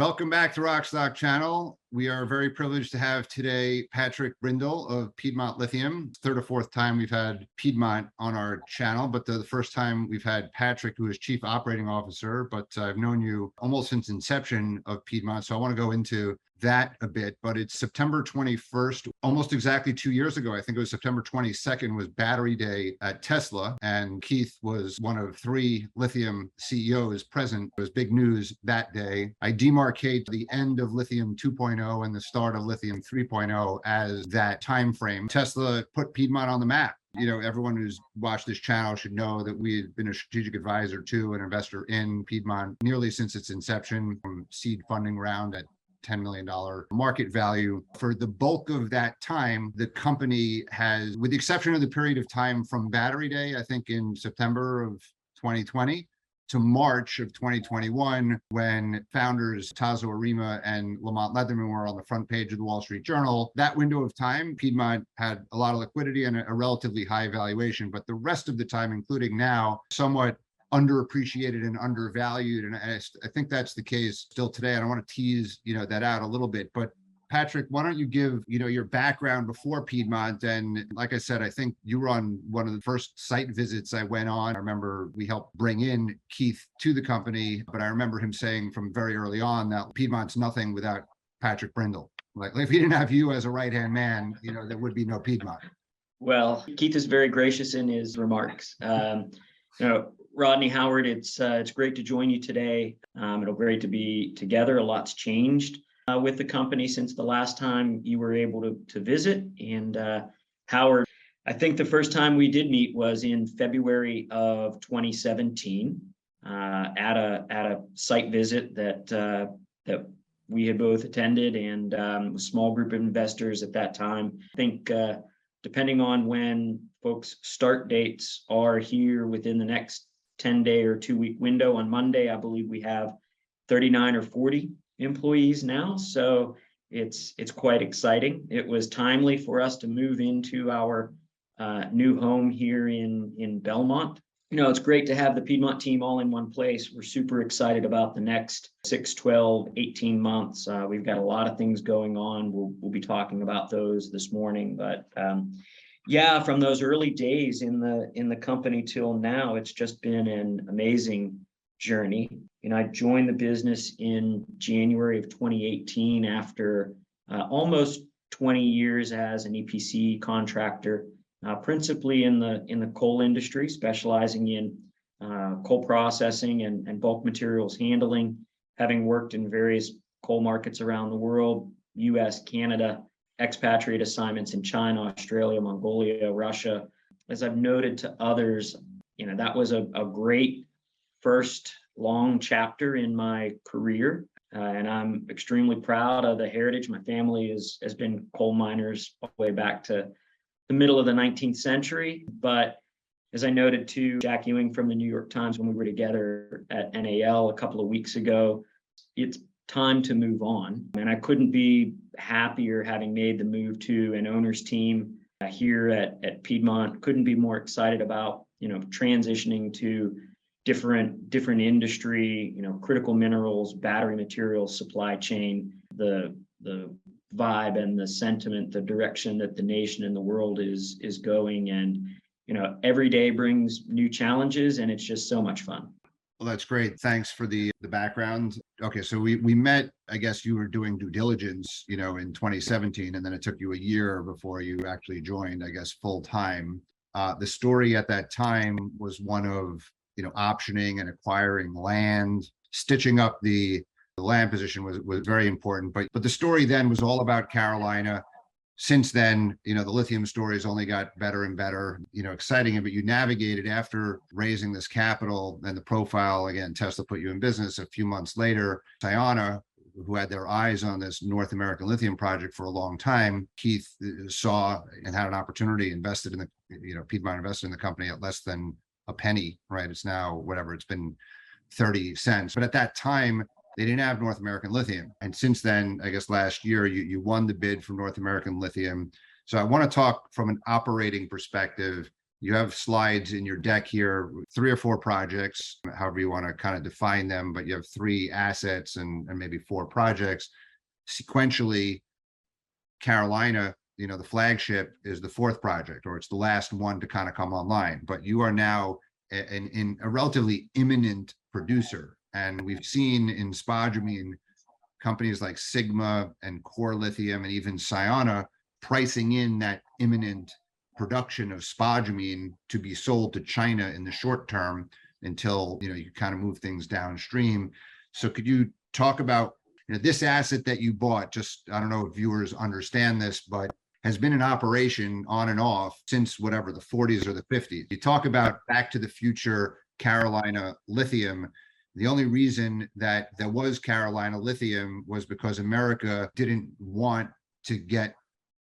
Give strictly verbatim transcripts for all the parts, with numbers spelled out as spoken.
Welcome back to RockStock Channel. We are very privileged to have today Patrick Brindle of Piedmont Lithium. Third or fourth time we've had Piedmont on our channel, but the, the first time we've had Patrick, who is Chief Operating Officer, but I've known you almost since inception of Piedmont, so I want to go into that a bit. But it's September twenty-first, almost exactly two years ago. I think it was September twenty-second was Battery Day at Tesla, and Keith was one of three lithium C E Os present. It was big news that day. I demarcate the end of lithium two point oh and the start of lithium three point oh as that time frame. Tesla put Piedmont on the map. You know, everyone who's watched this channel should know that we had been a strategic advisor to an investor in Piedmont nearly since its inception, from seed funding round at ten million dollars market value. For the bulk of that time, the company has, with the exception of the period of time from Battery Day, I think in September of twenty twenty, to March of twenty twenty-one, when founders Tazo Arima and Lamont Leatherman were on the front page of the Wall Street Journal. That window of time, Piedmont had a lot of liquidity and a relatively high valuation, but the rest of the time, including now, somewhat underappreciated and undervalued. And I, I think that's the case still today. And I want to tease, you know, that out a little bit. But Patrick, why don't you give, you know, your background before Piedmont? And like I said, I think you were on one of the first site visits I went on. I remember we helped bring in Keith to the company, but I remember him saying from very early on that Piedmont's nothing without Patrick Brindle. Like, if he didn't have you as a right-hand man, you know, there would be no Piedmont. Well, Keith is very gracious in his remarks. Um, you know, Rodney Howard, it's uh, it's great to join you today. Um, it'll be great to be together. A lot's changed uh, with the company since the last time you were able to, to visit. And uh, Howard, I think the first time we did meet was in February of twenty seventeen uh, at a at a site visit that uh, that we had both attended, and um, a small group of investors at that time. I think uh, depending on when folks' start dates are here within the next ten day or two week window, on Monday, I believe we have thirty-nine or forty employees now. So it's it's quite exciting. It was timely for us to move into our uh, new home here in, in Belmont. You know, it's great to have the Piedmont team all in one place. We're super excited about the next six, twelve, eighteen months. Uh, we've got a lot of things going on. We'll, we'll be talking about those this morning, but um, yeah, from those early days in the in the company till now, it's just been an amazing journey. You know, I joined the business in January of twenty eighteen after uh, almost twenty years as an E P C contractor, uh, principally in the in the coal industry, specializing in uh, coal processing and, and bulk materials handling, having worked in various coal markets around the world, U S, Canada, expatriate assignments in China, Australia, Mongolia, Russia. As I've noted to others, you know, that was a, a great first long chapter in my career. Uh, and I'm extremely proud of the heritage. My family is, has been coal miners all the way back to the middle of the nineteenth century. But as I noted to Jack Ewing from the New York Times when we were together at N A L a couple of weeks ago, it's time to move on. And I couldn't be happier having made the move to an owner's team uh, here at, at Piedmont. Couldn't be more excited about, you know, transitioning to different, different industry, you know, critical minerals, battery materials, supply chain. The, the vibe and the sentiment, the direction that the nation and the world is, is going. And, you know, every day brings new challenges, and it's just so much fun. Well, that's great. Thanks for the, the background. Okay, so we, we met, I guess you were doing due diligence, you know, in twenty seventeen, and then it took you a year before you actually joined, I guess, full time. Uh, the story at that time was one of, you know, optioning and acquiring land, stitching up the, the land position was, was very important. But, but the story then was all about Carolina. Since then, you know, the lithium story's only got better and better, you know, exciting. But you navigated after raising this capital and the profile. Again, Tesla put you in business. A few months later, Sayona, who had their eyes on this North American lithium project for a long time, Keith saw and had an opportunity, invested in the, you know, Piedmont invested in the company at less than a penny, right? It's now whatever, it's been thirty cents. But at that time, they didn't have North American Lithium. And since then, I guess last year, you, you won the bid for North American Lithium. So I want to talk from an operating perspective You have slides in your deck here, three or four projects, however you want to kind of define them, but you have three assets and, and maybe four projects. Sequentially, Carolina, you know, the flagship is the fourth project, or it's the last one to kind of come online, but you are now in, in a relatively imminent producer. And we've seen in spodumene, companies like Sigma and Core Lithium and even Sayona pricing in that imminent production of spodumene to be sold to China in the short term until, you know, you kind of move things downstream. So could you talk about, you know, this asset that you bought? Just, I don't know if viewers understand this, but has been in operation on and off since whatever, the forties or the fifties. You talk about back to the future Carolina Lithium. The only reason that there was Carolina Lithium was because America didn't want to get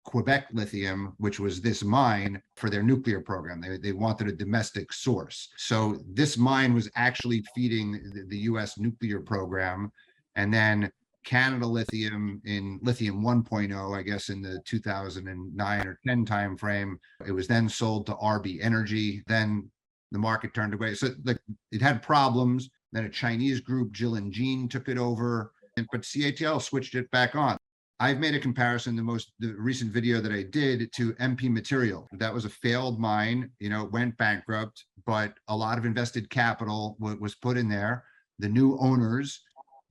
Quebec Lithium, which was this mine, for their nuclear program. They, they wanted a domestic source. So this mine was actually feeding the, the U S nuclear program. And then Canada Lithium in Lithium one point oh, I guess in the two thousand nine or ten timeframe, it was then sold to R B Energy. Then the market turned away. So the, it had problems. Then a Chinese group, Jilin Jean, took it over, and, but C A T L switched it back on. I've made a comparison, the most the recent video that I did, to M P Material. That was a failed mine, you know, it went bankrupt, but a lot of invested capital w- was put in there. The new owners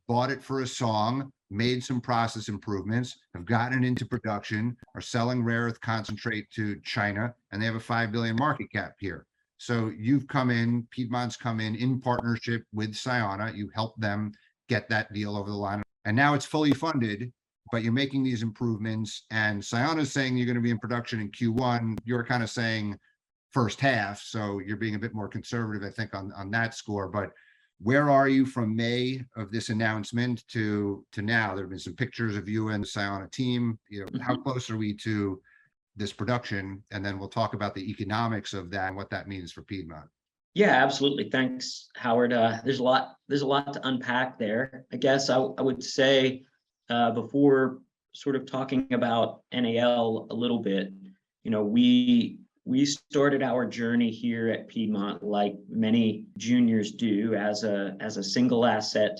bought it for a song, made some process improvements, have gotten it into production, are selling rare earth concentrate to China, and they have a five billion dollars market cap here. So you've come in, Piedmont's come in, in partnership with Sayona. You helped them get that deal over the line. And now it's fully funded, but you're making these improvements, and Sayona's saying you're going to be in production in Q one. You're kind of saying first half, so you're being a bit more conservative, I think, on, on that score. But where are you from May of this announcement to, to now? There have been some pictures of you and the Sayona team. You know, mm-hmm. How close are we to this production? And then we'll talk about the economics of that and what that means for Piedmont. Yeah, absolutely. Thanks, Howard. Uh, there's a lot, there's a lot to unpack there. I guess I, I would say, Uh, before sort of talking about N A L a little bit, you know, we we started our journey here at Piedmont like many juniors do, as a as a single asset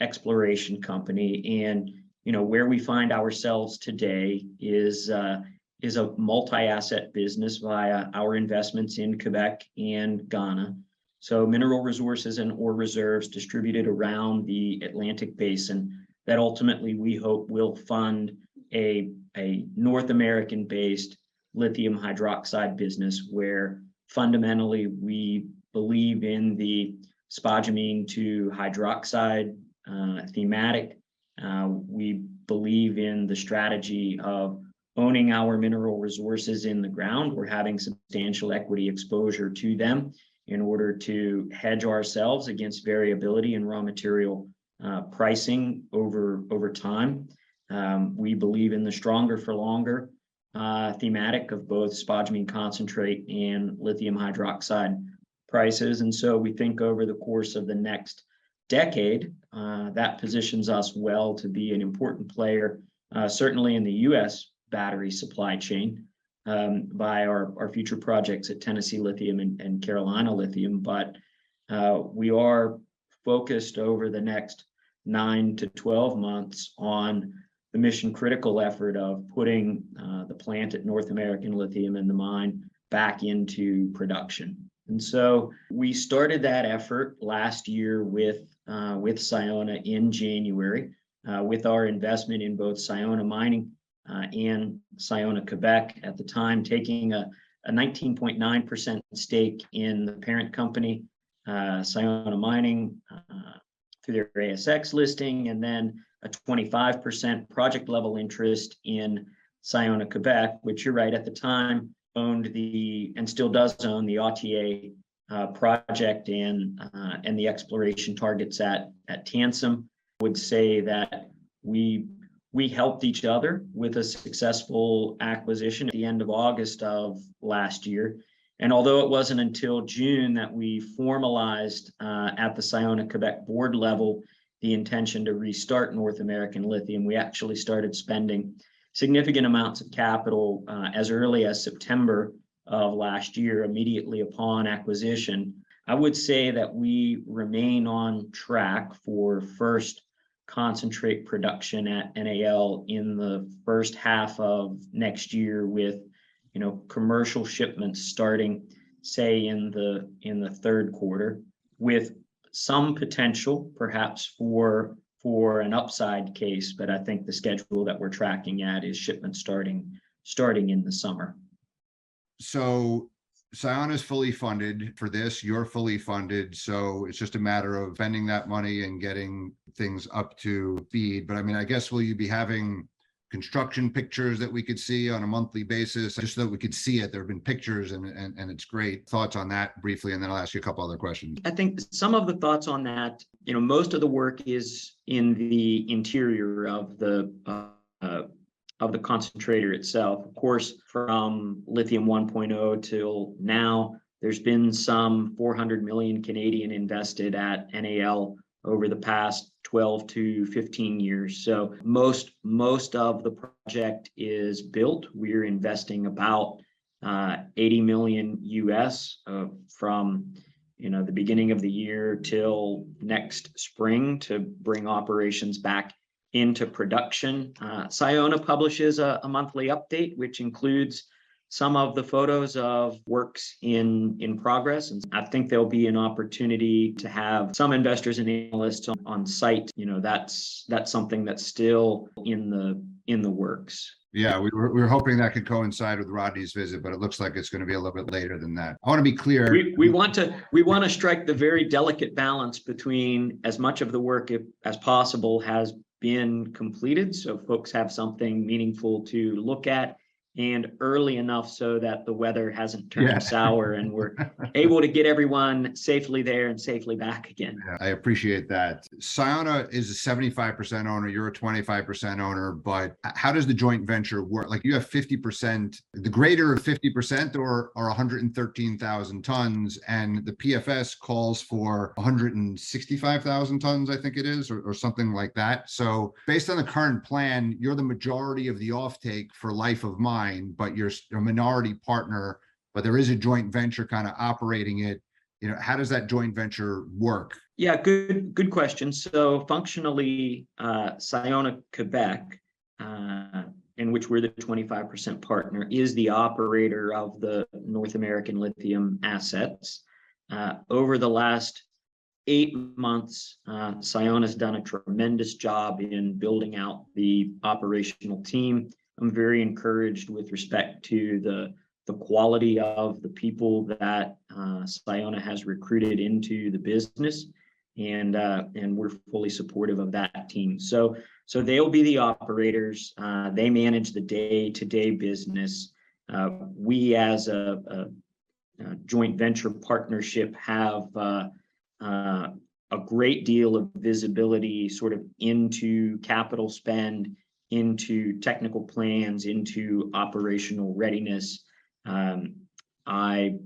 exploration company. And, you know, where we find ourselves today is uh, is a multi-asset business via our investments in Quebec and Ghana. So mineral resources and ore reserves distributed around the Atlantic Basin that ultimately we hope will fund a, a North American-based lithium hydroxide business, where fundamentally we believe in the spodumene to hydroxide uh, thematic. Uh, we believe in the strategy of owning our mineral resources in the ground. We're having substantial equity exposure to them in order to hedge ourselves against variability in raw material Uh, pricing over over time. Um, we believe in the stronger for longer uh, thematic of both spodumene concentrate and lithium hydroxide prices. And so we think over the course of the next decade, uh, that positions us well to be an important player, uh, certainly in the U S battery supply chain, um, by our, our future projects at Tennessee Lithium and, and Carolina Lithium. But uh, we are focused over the next nine to twelve months on the mission critical effort of putting uh, the plant at North American Lithium and the mine back into production. And so we started that effort last year with, uh, with Sayona in January, uh, with our investment in both Sayona Mining uh, and Sayona Quebec, at the time taking a, a nineteen point nine percent stake in the parent company, Uh, Sayona Mining, uh, through their A S X listing, and then a twenty-five percent project level interest in Sayona Quebec, which, you're right, at the time owned the, and still does own, the O T A uh, project and uh, and the exploration targets at at Tansim. I would say that we we helped each other with a successful acquisition at the end of August of last year. And although it wasn't until June that we formalized uh, at the Sayona Quebec board level the intention to restart North American Lithium, we actually started spending significant amounts of capital uh, as early as September of last year, immediately upon acquisition, I would say that we remain on track for first concentrate production at N A L in the first half of next year, with, you know, commercial shipments starting, say, in the in the third quarter, with some potential perhaps for for an upside case, but I think the schedule that we're tracking at is shipments starting starting in the summer. So Sayona is fully funded for this. You're fully funded. So it's just a matter of spending that money and getting things up to speed. But I mean, I guess, will you be having construction pictures that we could see on a monthly basis, just so that we could see it? There have been pictures, and, and, and it's great. Thoughts on that briefly, and then I'll ask you a couple other questions. I think some of the thoughts on that, you know, most of the work is in the interior of the uh, uh, of the concentrator itself. Of course, from lithium one point oh till now, there's been some four hundred million Canadian invested at N A L over the past twelve to fifteen years. So most most of the project is built. We're investing about uh, eighty million U S uh, from, you know, the beginning of the year till next spring to bring operations back into production. Uh, Sayona publishes a, a monthly update, which includes some of the photos of works in, in progress. And I think there'll be an opportunity to have some investors and analysts on, on site. You know, that's that's something that's still in the in the works. Yeah, we were, we were hoping that could coincide with Rodney's visit, but it looks like it's going to be a little bit later than that. I want to be clear. We, we want to we want to strike the very delicate balance between as much of the work if, as possible has been completed, so folks have something meaningful to look at, and early enough so that the weather hasn't turned yeah. sour and we're able to get everyone safely there and safely back again. Yeah, I appreciate that. Sayona is a seventy-five percent owner, you're a twenty-five percent owner, but how does the joint venture work? Like, you have fifty percent, the greater of fifty percent or, or one hundred thirteen thousand tons, and the P F S calls for one hundred sixty-five thousand tons, I think it is, or, or something like that. So based on the current plan, you're the majority of the offtake for life of mine, but you're a minority partner, but there is a joint venture kind of operating it. You know, how does that joint venture work? Yeah, good, good question. So functionally, uh, Sayona Quebec, uh, in which we're the twenty-five percent partner, is the operator of the North American lithium assets. Uh, over the last eight months, uh, Sayona's done a tremendous job in building out the operational team. I'm very encouraged with respect to the, the quality of the people that uh, Sayona has recruited into the business, and uh, and we're fully supportive of that team. So so they'll be the operators. Uh, they manage the day-to-day business. Uh, we, as a, a, a joint venture partnership, have uh, uh, a great deal of visibility sort of into capital spend, into technical plans, into operational readiness. Um, I,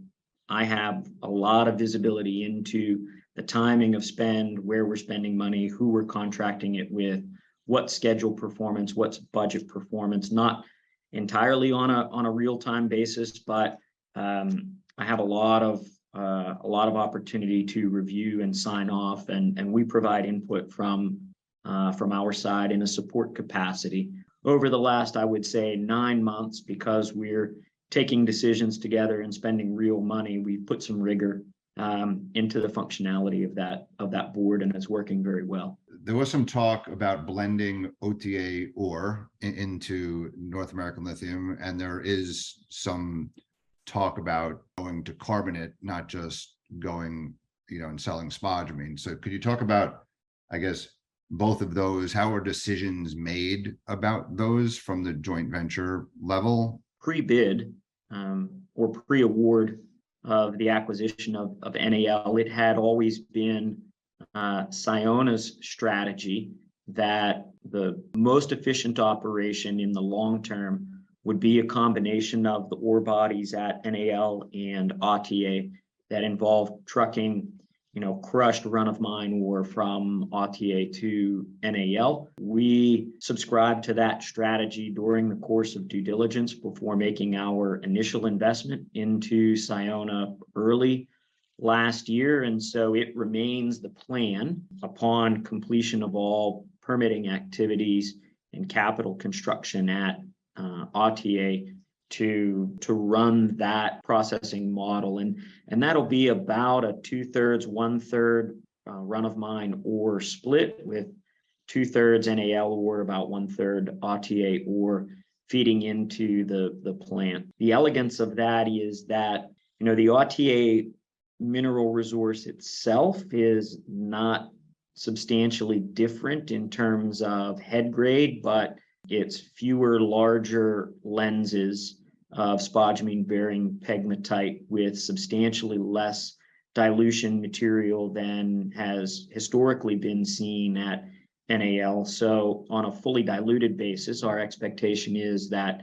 I have a lot of visibility into the timing of spend, where we're spending money, who we're contracting it with, what schedule performance, what's budget performance, not entirely on a, on a real-time basis, but um, I have a lot of uh, a lot of opportunity to review and sign off, and, and we provide input from Uh, from our side in a support capacity. Over the last, I would say, nine months, because we're taking decisions together and spending real money, we've put some rigor um, into the functionality of that of that board, and it's working very well. There was some talk about blending O T A ore in, into North American lithium, and there is some talk about going to carbonate, not just going, you know, and selling spodumene. So could you talk about, I guess, both of those? How are decisions made about those from the joint venture level? Pre-bid um, or pre-award of the acquisition of, of N A L, it had always been uh, Sayona's strategy that the most efficient operation in the long term would be a combination of the ore bodies at N A L and O T A that involved trucking you know, crushed run of mine were from O T A to N A L. We subscribed to that strategy during the course of due diligence before making our initial investment into Sayona early last year. And so it remains the plan upon completion of all permitting activities and capital construction at uh, O T A to to run that processing model. And, and that'll be about a two-thirds, one-third uh, run-of-mine ore split, with two-thirds N A L ore, about one-third O T A ore feeding into the, the plant. The elegance of that is that, you know, the O T A mineral resource itself is not substantially different in terms of head grade, but it's fewer, larger lenses of spodumene-bearing pegmatite with substantially less dilution material than has historically been seen at N A L. So on a fully diluted basis, our expectation is that,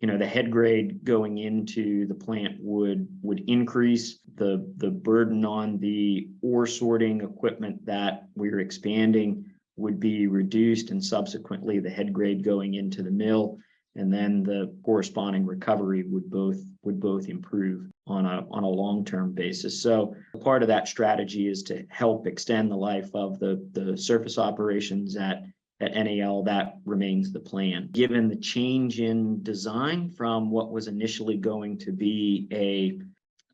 you know, the head grade going into the plant would would increase. The, the burden on the ore sorting equipment that we're expanding would be reduced, and subsequently the head grade going into the mill and then the corresponding recovery would both would both improve on a on a long-term basis. So part of that strategy is to help extend the life of the, the surface operations at, at N A L. That remains the plan. Given the change in design from what was initially going to be a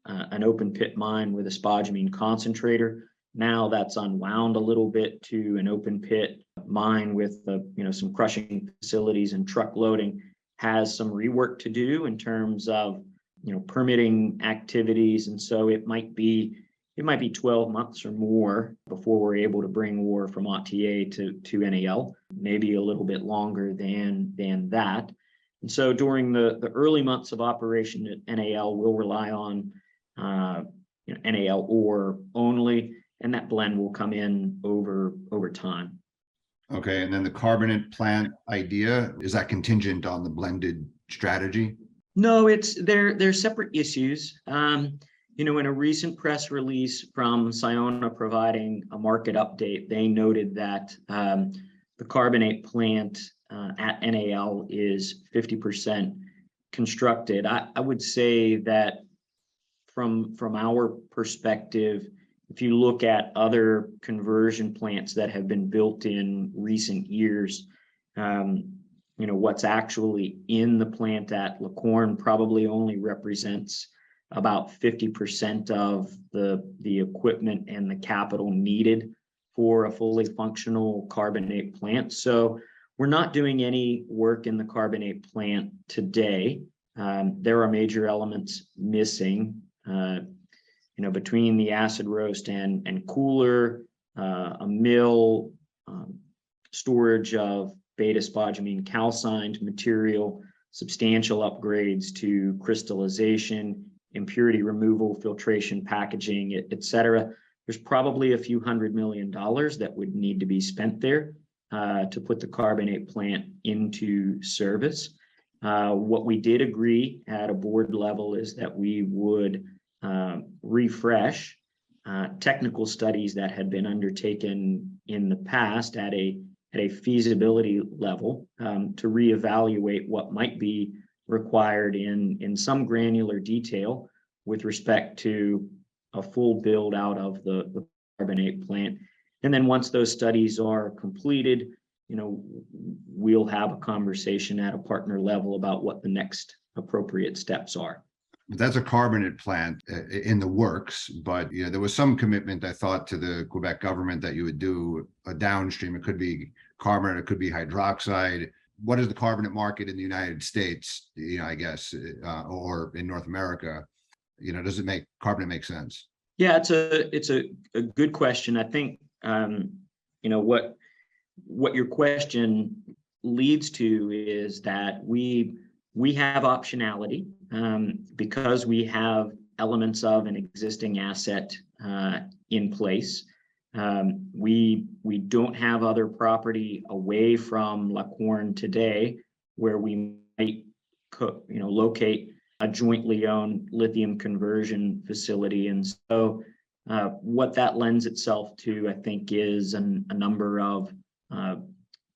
uh, an open pit mine with a spodumene concentrator, now that's unwound a little bit to an open pit mine with uh, you know, some crushing facilities and truck loading, has some rework to do in terms of, you know, permitting activities. And so it might be it might be twelve months or more before we're able to bring ore from O T A to, to N A L, maybe a little bit longer than, than that. And so during the, the early months of operation at N A L, we'll rely on uh, you know, N A L ore only, and that blend will come in over over time. Okay, and then the carbonate plant idea, is that contingent on the blended strategy? No, it's they're they're separate issues. Um, you know, in a recent press release from Sayona providing a market update, they noted that um, the carbonate plant uh, at N A L is fifty percent constructed. I, I would say that from from our perspective, if you look at other conversion plants that have been built in recent years, um, you know, what's actually in the plant at La Corne probably only represents about fifty percent of the, the equipment and the capital needed for a fully functional carbonate plant. So we're not doing any work in the carbonate plant today. Um, there are major elements missing. Uh, You know, between the acid roast and and cooler, uh, a mill, um, storage of beta spodumene calcined material, substantial upgrades to crystallization, impurity removal, filtration, packaging, et, et cetera. There's probably a few hundred million dollars that would need to be spent there uh, to put the carbonate plant into service. Uh, what we did agree at a board level is that we would Uh, refresh uh, technical studies that had been undertaken in the past at a at a feasibility level um, to reevaluate what might be required in in some granular detail with respect to a full build out of the, the carbonate plant. And then once those studies are completed, you know, we'll have a conversation at a partner level about what the next appropriate steps are. That's a carbonate plant in the works, but you know, there was some commitment, I thought, to the Quebec government that you would do a downstream. It could be carbonate, it could be hydroxide. What is the carbonate market in the United States, you know, I guess, uh, or in North America? You know, does it make carbonate make sense? Yeah, it's a it's a, a good question. I think um, you know what what your question leads to is that we we have optionality. Um, because we have elements of an existing asset uh, in place. Um, we we don't have other property away from La Corne today where we might co- you know, locate a jointly owned lithium conversion facility. And so Uh, what that lends itself to, I think, is an, a number of uh,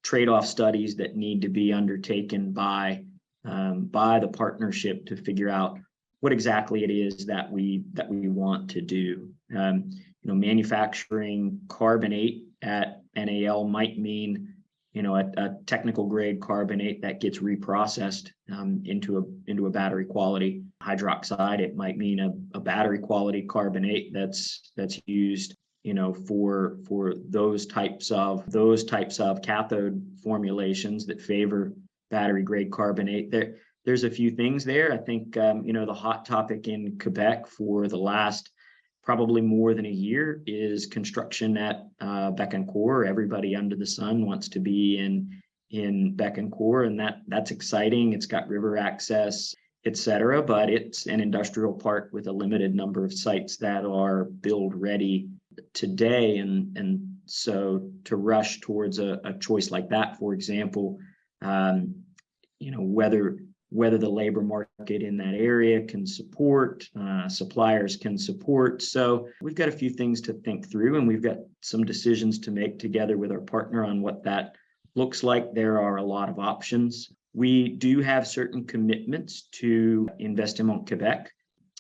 trade-off studies that need to be undertaken by um, by the partnership to figure out what exactly it is that we that we want to do. Um, you know, manufacturing carbonate at N A L might mean, you know, a, a technical grade carbonate that gets reprocessed um, into a into a battery quality hydroxide. It might mean a, a battery quality carbonate that's that's used, you know, for for those types of those types of cathode formulations that favor battery grade carbonate. There, there's a few things there. I think um, you know, the hot topic in Quebec for the last probably more than a year is construction at uh, Beccancourt. Everybody under the sun wants to be in in Beccancourt, and that that's exciting. It's got river access, et cetera, but it's an industrial park with a limited number of sites that are build ready today. And, and so to rush towards a, a choice like that, for example, um, you know, whether whether the labor market in that area can support, uh, suppliers can support. So we've got a few things to think through, and we've got some decisions to make together with our partner on what that looks like. There are a lot of options. We do have certain commitments to Investissement Quebec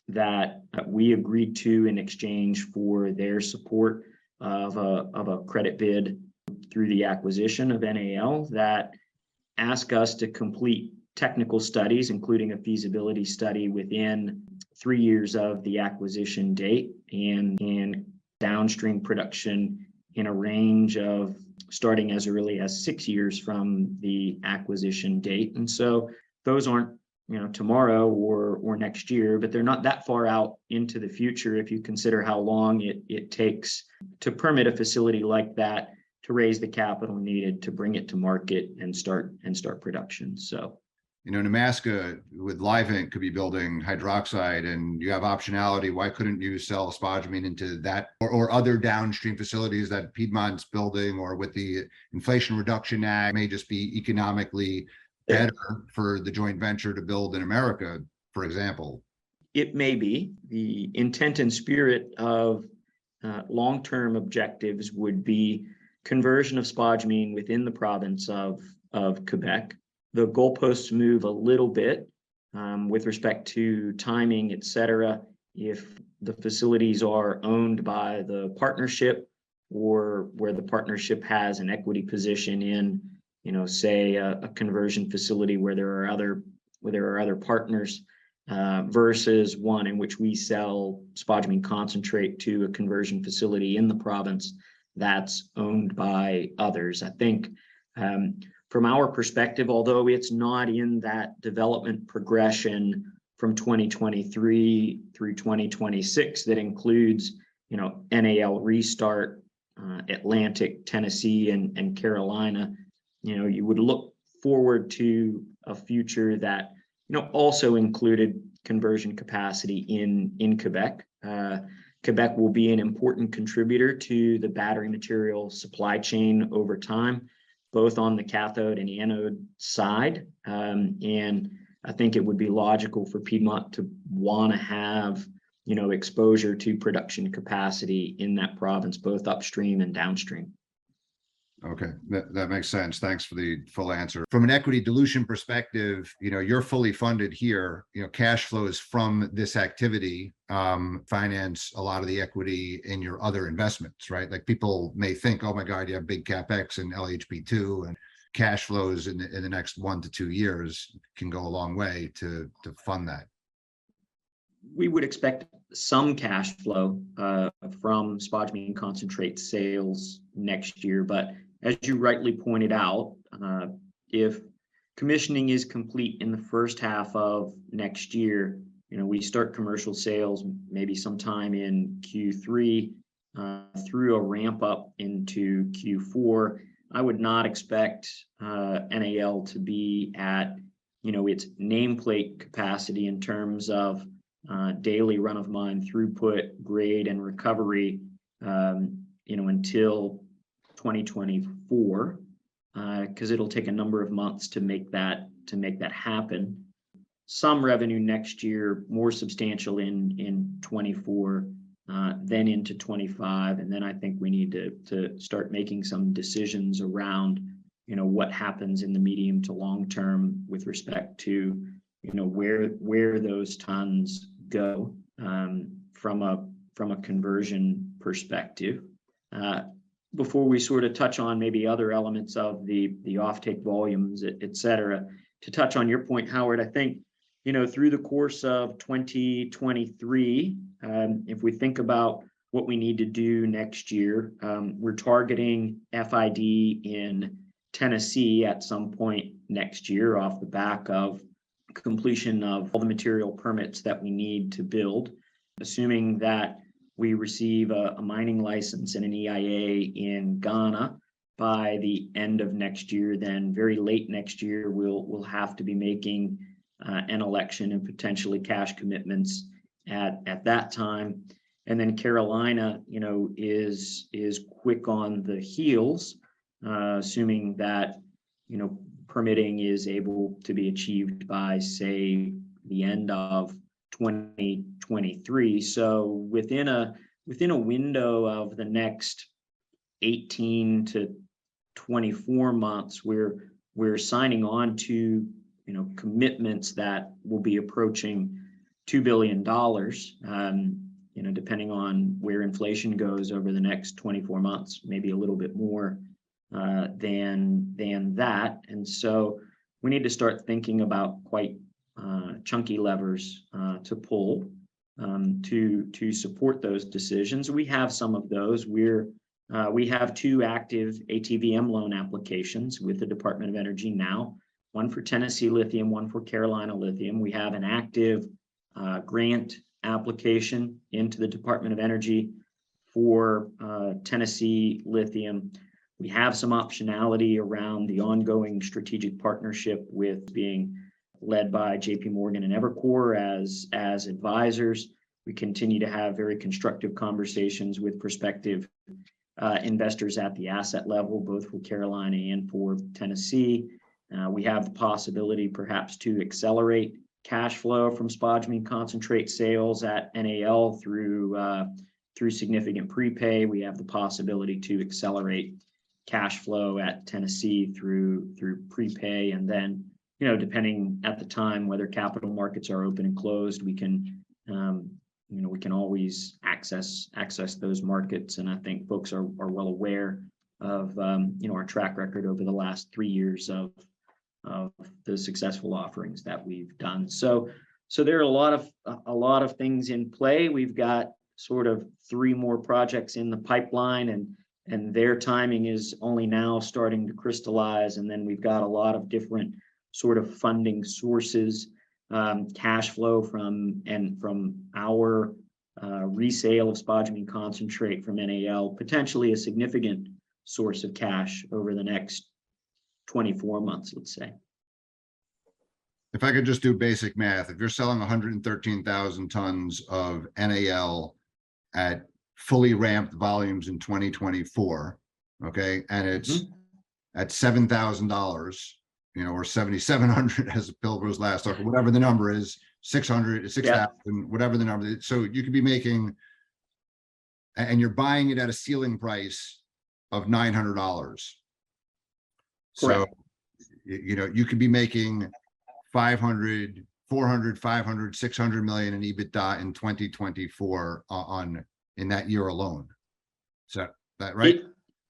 that we agreed to in exchange for their support of a, of a credit bid through the acquisition of N A L that ask us to complete technical studies, including a feasibility study, within three years of the acquisition date, and, and downstream production in a range of starting as early as six years from the acquisition date. And so those aren't, you know, tomorrow or or next year, but they're not that far out into the future if you consider how long it, it takes to permit a facility like that, to raise the capital needed to bring it to market and start and start production. So, you know, Namaska with Live Incorporated could be building hydroxide, and you have optionality. Why couldn't you sell spodumene into that or, or other downstream facilities that Piedmont's building, or with the Inflation Reduction Act may just be economically better for the joint venture to build in America, for example? It may be. The intent and spirit of uh, long-term objectives would be conversion of spodumene within the province of, of Quebec. The goalposts move a little bit um, with respect to timing, et cetera, if the facilities are owned by the partnership, or where the partnership has an equity position in, you know, say a, a conversion facility where there are other where there are other partners, uh, versus one in which we sell spodumene concentrate to a conversion facility in the province that's owned by others. I think. Um, From our perspective, although it's not in that development progression from twenty twenty-three through twenty twenty-six that includes, you know, N A L restart, uh, Atlantic, Tennessee, and, and Carolina, you know, you would look forward to a future that, you know, also included conversion capacity in, in Quebec. Uh, Quebec will be an important contributor to the battery material supply chain over time, both on the cathode and anode side. Um, and I think it would be logical for Piedmont to want to have, you know, exposure to production capacity in that province, both upstream and downstream. Okay, that, that makes sense. Thanks for the full answer. From an equity dilution perspective, you know, you're fully funded here. You know, cash flows from this activity um, finance a lot of the equity in your other investments, right? Like, people may think, oh my God, you have big CapEx and L H B two, and cash flows in the, in the next one to two years can go a long way to, to fund that. We would expect some cash flow uh, from spodumene concentrate sales next year, but as you rightly pointed out, uh, if commissioning is complete in the first half of next year, you know, we start commercial sales maybe sometime in Q three uh, through a ramp up into Q four. I would not expect uh, N A L to be at, you know, its nameplate capacity in terms of uh, daily run-of-mine throughput, grade, and recovery, um, you know, until twenty twenty-four, because uh, it'll take a number of months to make that to make that happen. Some revenue next year, more substantial in in twenty-four, uh, then into twenty-five. And then I think we need to, to start making some decisions around, you know, what happens in the medium to long term with respect to, you know, where where those tons go um, from a from a conversion perspective. Uh, before we sort of touch on maybe other elements of the the offtake volumes, et, et cetera, to touch on your point, Howard, I think, you know, through the course of twenty twenty-three, um, if we think about what we need to do next year, um, we're targeting F I D in Tennessee at some point next year off the back of completion of all the material permits that we need to build, assuming that we receive a, a mining license and an E I A in Ghana by the end of next year. Then very late next year, we'll we'll have to be making uh, an election and potentially cash commitments at at that time. And then Carolina, you know, is is quick on the heels. Uh, assuming that, you know, permitting is able to be achieved by, say, the end of twenty twenty-three. So within a within a window of the next eighteen to twenty-four months, we're we're signing on to, you know, commitments that will be approaching two billion dollars, um, you know, depending on where inflation goes over the next twenty-four months, maybe a little bit more Uh, than than that. And so we need to start thinking about quite uh, chunky levers uh, to pull um, to to support those decisions. We have some of those. We're uh, we have two active A T V M loan applications with the Department of Energy now, one for Tennessee Lithium, one for Carolina Lithium. We have an active uh, grant application into the Department of Energy for uh, Tennessee Lithium. We have some optionality around the ongoing strategic partnership with being led by J P Morgan and Evercore as, as advisors. We continue to have very constructive conversations with prospective uh, investors at the asset level, both for Carolina and for Tennessee. Uh, we have the possibility perhaps to accelerate cash flow from spodumene concentrate sales at N A L through, uh, through significant prepay. We have the possibility to accelerate cash flow at Tennessee through through prepay, and then, you know, depending at the time whether capital markets are open and closed, we can um, you know we can always access access those markets. And I think folks are are well aware of um, you know our track record over the last three years of of the successful offerings that we've done. So so there are a lot of a lot of things in play. We've got sort of three more projects in the pipeline, and. And their timing is only now starting to crystallize. And then we've got a lot of different sort of funding sources, um, cash flow from and from our uh, resale of spodumene concentrate from N A L, potentially a significant source of cash over the next twenty-four months, let's say. If I could just do basic math, if you're selling one hundred thirteen thousand tons of N A L at fully ramped volumes in twenty twenty-four, okay, and it's mm-hmm. at seven thousand dollars, you know, or seventy-seven hundred as Pilber's last, or whatever the number is, six hundred, six thousand, yeah. whatever the number is. So you could be making, and you're buying it at a ceiling price of nine hundred dollars. So, you know, you could be making five hundred, four hundred, five hundred, six hundred million in EBITDA in twenty twenty-four on. In that year alone. Is that, that right?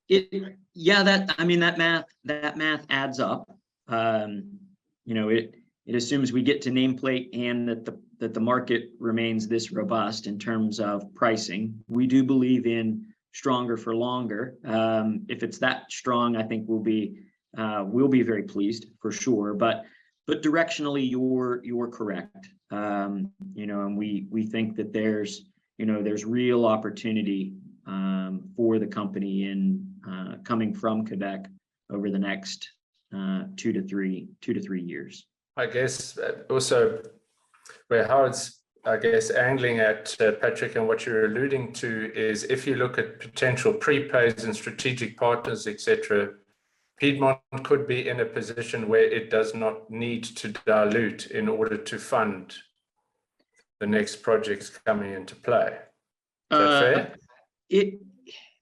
It, it, yeah, that I mean that math that math adds up. Um, you know, it it assumes we get to nameplate and that the that the market remains this robust in terms of pricing. We do believe in stronger for longer. Um, if it's that strong, I think we'll be uh, we'll be very pleased for sure. But but directionally, you're you're correct. Um, you know, and we we think that there's You know, there's real opportunity um, for the company in uh, coming from Quebec over the next uh, two to three, two to three years. I guess also where Howard's, I guess, angling at uh, Patrick and what you're alluding to is if you look at potential prepays and strategic partners, et cetera, Piedmont could be in a position where it does not need to dilute in order to fund the next projects coming into play. Uh, it,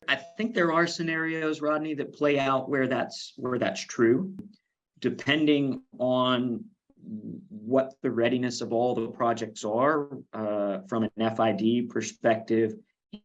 I think there are scenarios, Rodney, that play out where that's where that's true, depending on what the readiness of all the projects are uh, from an F I D perspective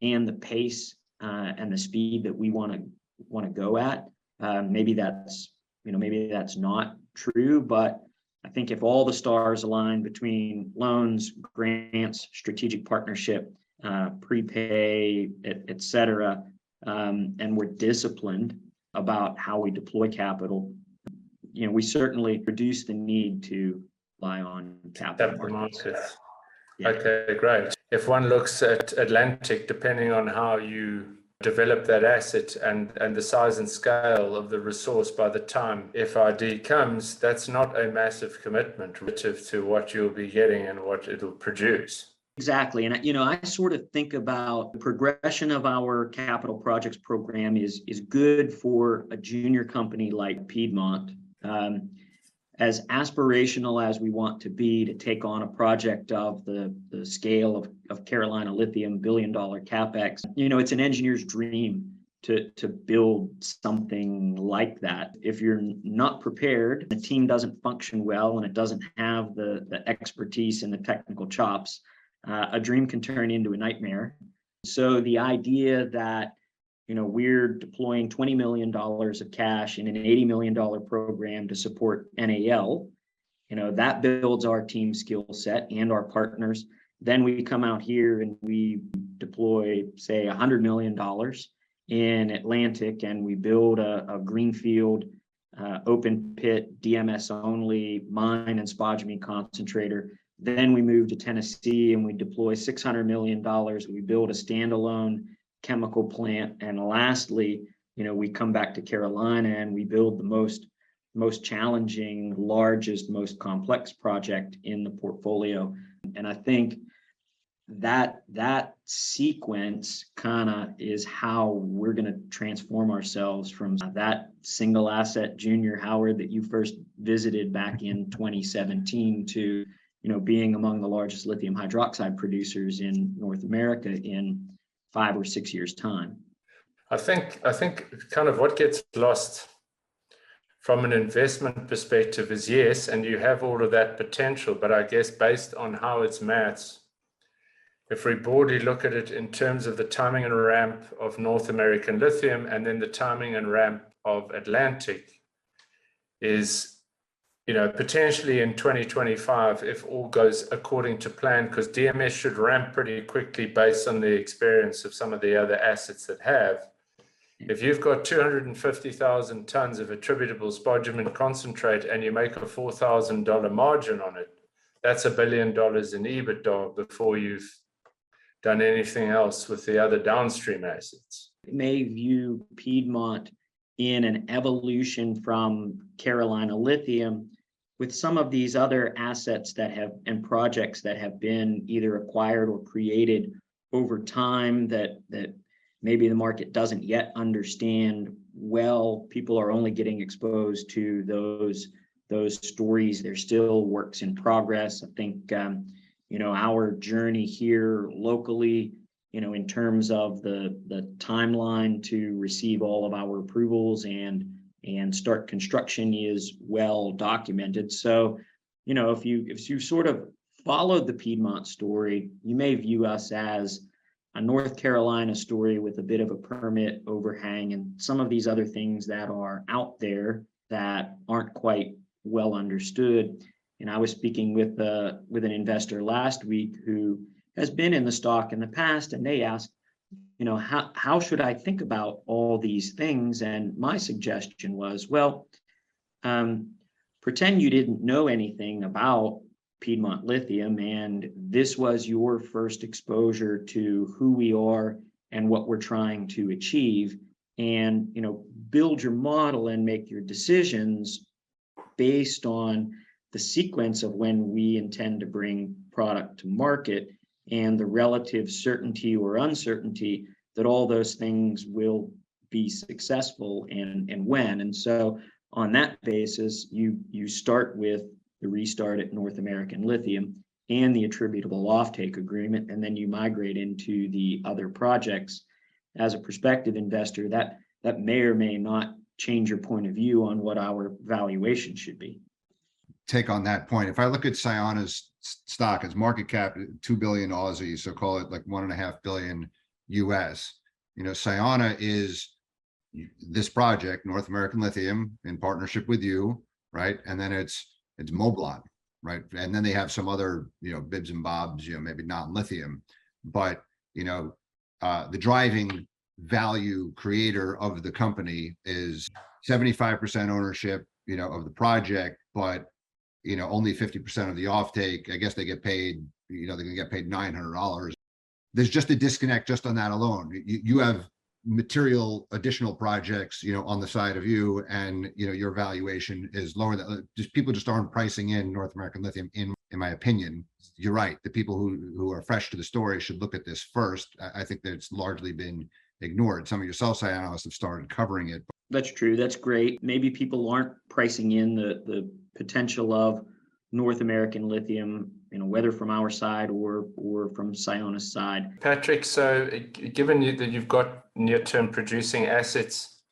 and the pace uh, and the speed that we want to want to go at. Uh, maybe that's you know maybe that's not true, but I think if all the stars align between loans, grants, strategic partnership, uh, prepay, et, et cetera, um, and we're disciplined about how we deploy capital, you know, we certainly reduce the need to rely on capital markets. Yeah. Okay, great. If one looks at Atlantic, depending on how you develop that asset and, and the size and scale of the resource by the time F I D comes, that's not a massive commitment relative to what you'll be getting and what it'll produce. Exactly. And, you know, I sort of think about the progression of our capital projects program is, is good for a junior company like Piedmont. Um, as aspirational as we want to be to take on a project of the, the scale of, of Carolina Lithium, billion dollar CapEx, you know, it's an engineer's dream to, to build something like that. If you're not prepared, the team doesn't function well, and it doesn't have the, the expertise and the technical chops, uh, a dream can turn into a nightmare. So the idea that You know, we're deploying twenty million dollars of cash in an eighty million dollars program to support N A L. You know, that builds our team skill set and our partners. Then we come out here and we deploy, say, one hundred million dollars in Atlantic, and we build a, a greenfield, uh, open pit, D M S only mine and spodumene concentrator. Then we move to Tennessee and we deploy six hundred million dollars. We build a standalone chemical plant, and lastly, you know, we come back to Carolina and we build the most most challenging, largest, most complex project in the portfolio. And I think that that sequence kind of is how we're going to transform ourselves from that single asset junior Howard that you first visited back in twenty seventeen to, you know, being among the largest lithium hydroxide producers in North America in five or six years' time. I think I think kind of what gets lost from an investment perspective is, yes, and you have all of that potential, but I guess based on how it's maths, if we broadly look at it in terms of the timing and ramp of North American lithium and then the timing and ramp of Atlantic is, you know, potentially in twenty twenty-five, if all goes according to plan, because D M S should ramp pretty quickly based on the experience of some of the other assets that have. If you've got two hundred fifty thousand tons of attributable spodumene concentrate and you make a four thousand dollars margin on it, that's a billion dollars in EBITDA before you've done anything else with the other downstream assets. You may view Piedmont in an evolution from Carolina Lithium with some of these other assets that have and projects that have been either acquired or created over time that that maybe the market doesn't yet understand well. People are only getting exposed to those those stories. They're still works in progress. I think um, you know, our journey here locally, you know, in terms of the the timeline to receive all of our approvals and and start construction is well documented. So, you know, if you if you sort of followed the Piedmont story, you may view us as a North Carolina story with a bit of a permit overhang and some of these other things that are out there that aren't quite well understood. And I was speaking with uh, with an investor last week who has been in the stock in the past, and they asked, you know, how, how should I think about all these things? And my suggestion was, well, um, pretend you didn't know anything about Piedmont Lithium, and this was your first exposure to who we are and what we're trying to achieve, and, you know, build your model and make your decisions based on the sequence of when we intend to bring product to market and the relative certainty or uncertainty that all those things will be successful and, and when. And so on that basis, you you start with the restart at North American Lithium and the attributable offtake agreement, and then you migrate into the other projects. As a prospective investor, that that may or may not change your point of view on what our valuation should be. Take on that point. If I look at Sayana's stock, its market cap two billion Aussie, so call it like one and a half billion U S. You know, Sayana is this project, North American Lithium, in partnership with you, right? And then it's it's Moblon, right? And then they have some other, you know, bibs and bobs, you know, maybe non-lithium, but you know, uh, the driving value creator of the company is seventy-five percent ownership, you know, of the project, but you know, only fifty percent of the offtake. I guess they get paid, you know, they're gonna get paid nine hundred dollars. There's just a disconnect just on that alone. You, you have material additional projects, you know, on the side of you, and you know, your valuation is lower. That just people just aren't pricing in North American Lithium, in in my opinion. You're right. The people who who are fresh to the story should look at this first. I, I think that it's largely been ignored. Some of your sell side analysts have started covering it. That's true. That's great. Maybe people aren't pricing in the the potential of North American Lithium, you know, whether from our side or or from Sayona's side. Patrick, so given you, that you've got near-term producing assets,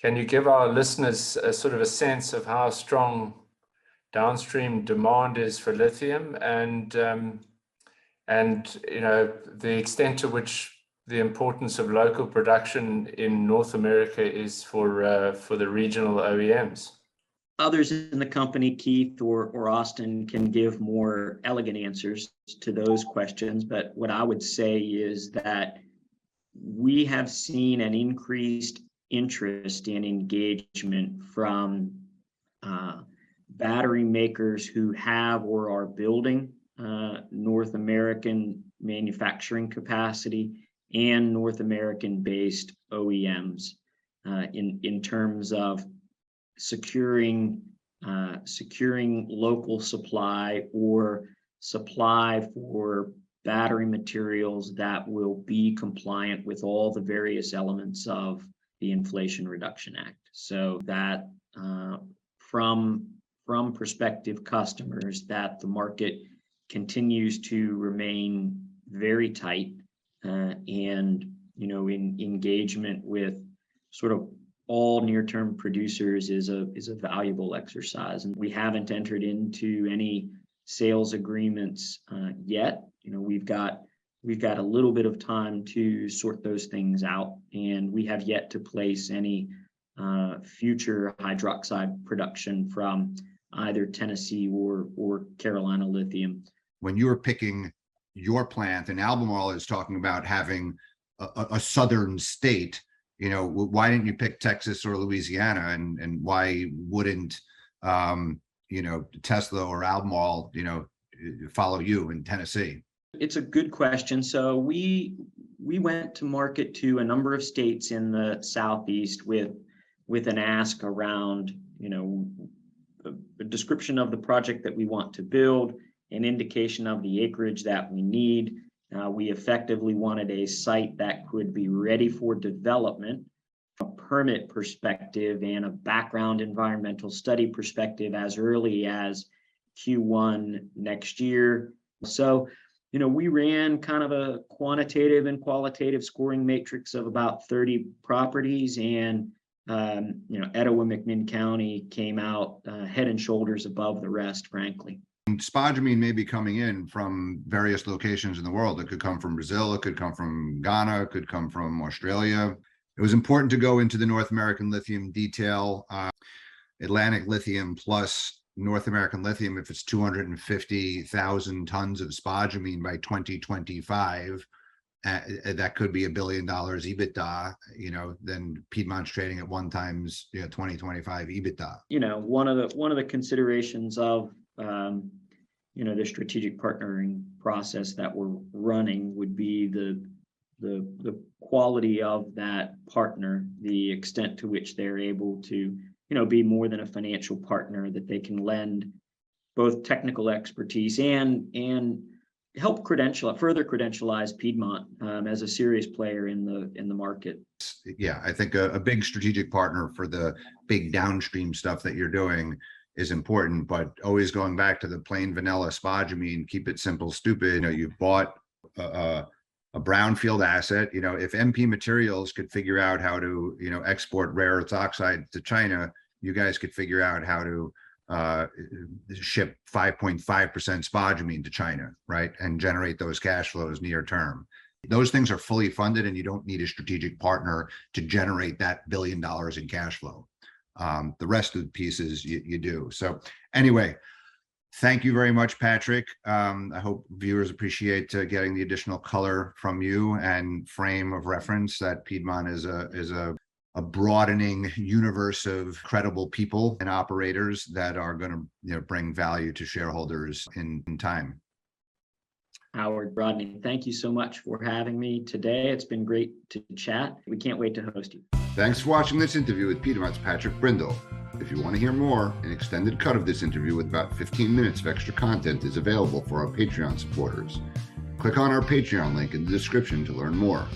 can you give our listeners a sort of a sense of how strong downstream demand is for lithium, and um, and you know, the extent to which the importance of local production in North America is for uh, for the regional O E Ms? Others in the company, Keith or, or Austin, can give more elegant answers to those questions. But what I would say is that we have seen an increased interest and engagement from uh, battery makers who have or are building uh, North American manufacturing capacity and North American-based O E Ms uh, in, in terms of securing uh, securing local supply or supply for battery materials that will be compliant with all the various elements of the Inflation Reduction Act. So that uh, from, from prospective customers, that the market continues to remain very tight uh, and, you know, in engagement with sort of all near-term producers is a is a valuable exercise, and we haven't entered into any sales agreements uh, yet. You know, we've got we've got a little bit of time to sort those things out, and we have yet to place any uh, future hydroxide production from either Tennessee or or Carolina Lithium. When you were picking your plant, and Albemarle is talking about having a, a southern state, you know, why didn't you pick Texas or Louisiana, and and why wouldn't, um, you know, Tesla or Albemarle, you know, follow you in Tennessee? It's a good question. So we we went to market to a number of states in the Southeast with with an ask around, you know, a, a description of the project that we want to build, an indication of the acreage that we need. Uh, we effectively wanted a site that could be ready for development, a permit perspective and a background environmental study perspective as early as Q one next year. So, you know, we ran kind of a quantitative and qualitative scoring matrix of about thirty properties, and, um, you know, Etowah-McMinn County came out uh, head and shoulders above the rest, frankly. Spodumene may be coming in from various locations in the world. It could come from Brazil, it could come from Ghana, it could come from Australia. It was important to go into the North American Lithium detail. Uh, Atlantic Lithium plus North American Lithium, if it's two hundred fifty thousand tons of spodumene by twenty twenty-five, uh, that could be a billion dollars EBITDA, you know, then Piedmont's trading at one times, you know, twenty twenty-five EBITDA. You know, one of the one of the considerations of Um, you know, the strategic partnering process that we're running would be the, the the quality of that partner, the extent to which they're able to, you know, be more than a financial partner, that they can lend both technical expertise and and help credential, further credentialize Piedmont um, as a serious player in the in the market. Yeah, I think a, a big strategic partner for the big downstream stuff that you're doing is important, but always going back to the plain vanilla spodumene, keep it simple, stupid. You know, you bought a, a, a brownfield asset. You know, if M P Materials could figure out how to, you know, export rare earth oxide to China, you guys could figure out how to uh, ship five point five percent spodumene to China, right? And generate those cash flows near term. Those things are fully funded, and you don't need a strategic partner to generate that billion dollars in cash flow. Um, the rest of the pieces you, you do. So anyway, thank you very much, Patrick. Um, I hope viewers appreciate uh, getting the additional color from you and frame of reference that Piedmont is a is a, a broadening universe of credible people and operators that are going to, you know, bring value to shareholders in, in time. Howard, Rodney, thank you so much for having me today. It's been great to chat. We can't wait to host you. Thanks for watching this interview with Piedmont's Patrick Brindle. If you want to hear more, an extended cut of this interview with about fifteen minutes of extra content is available for our Patreon supporters. Click on our Patreon link in the description to learn more.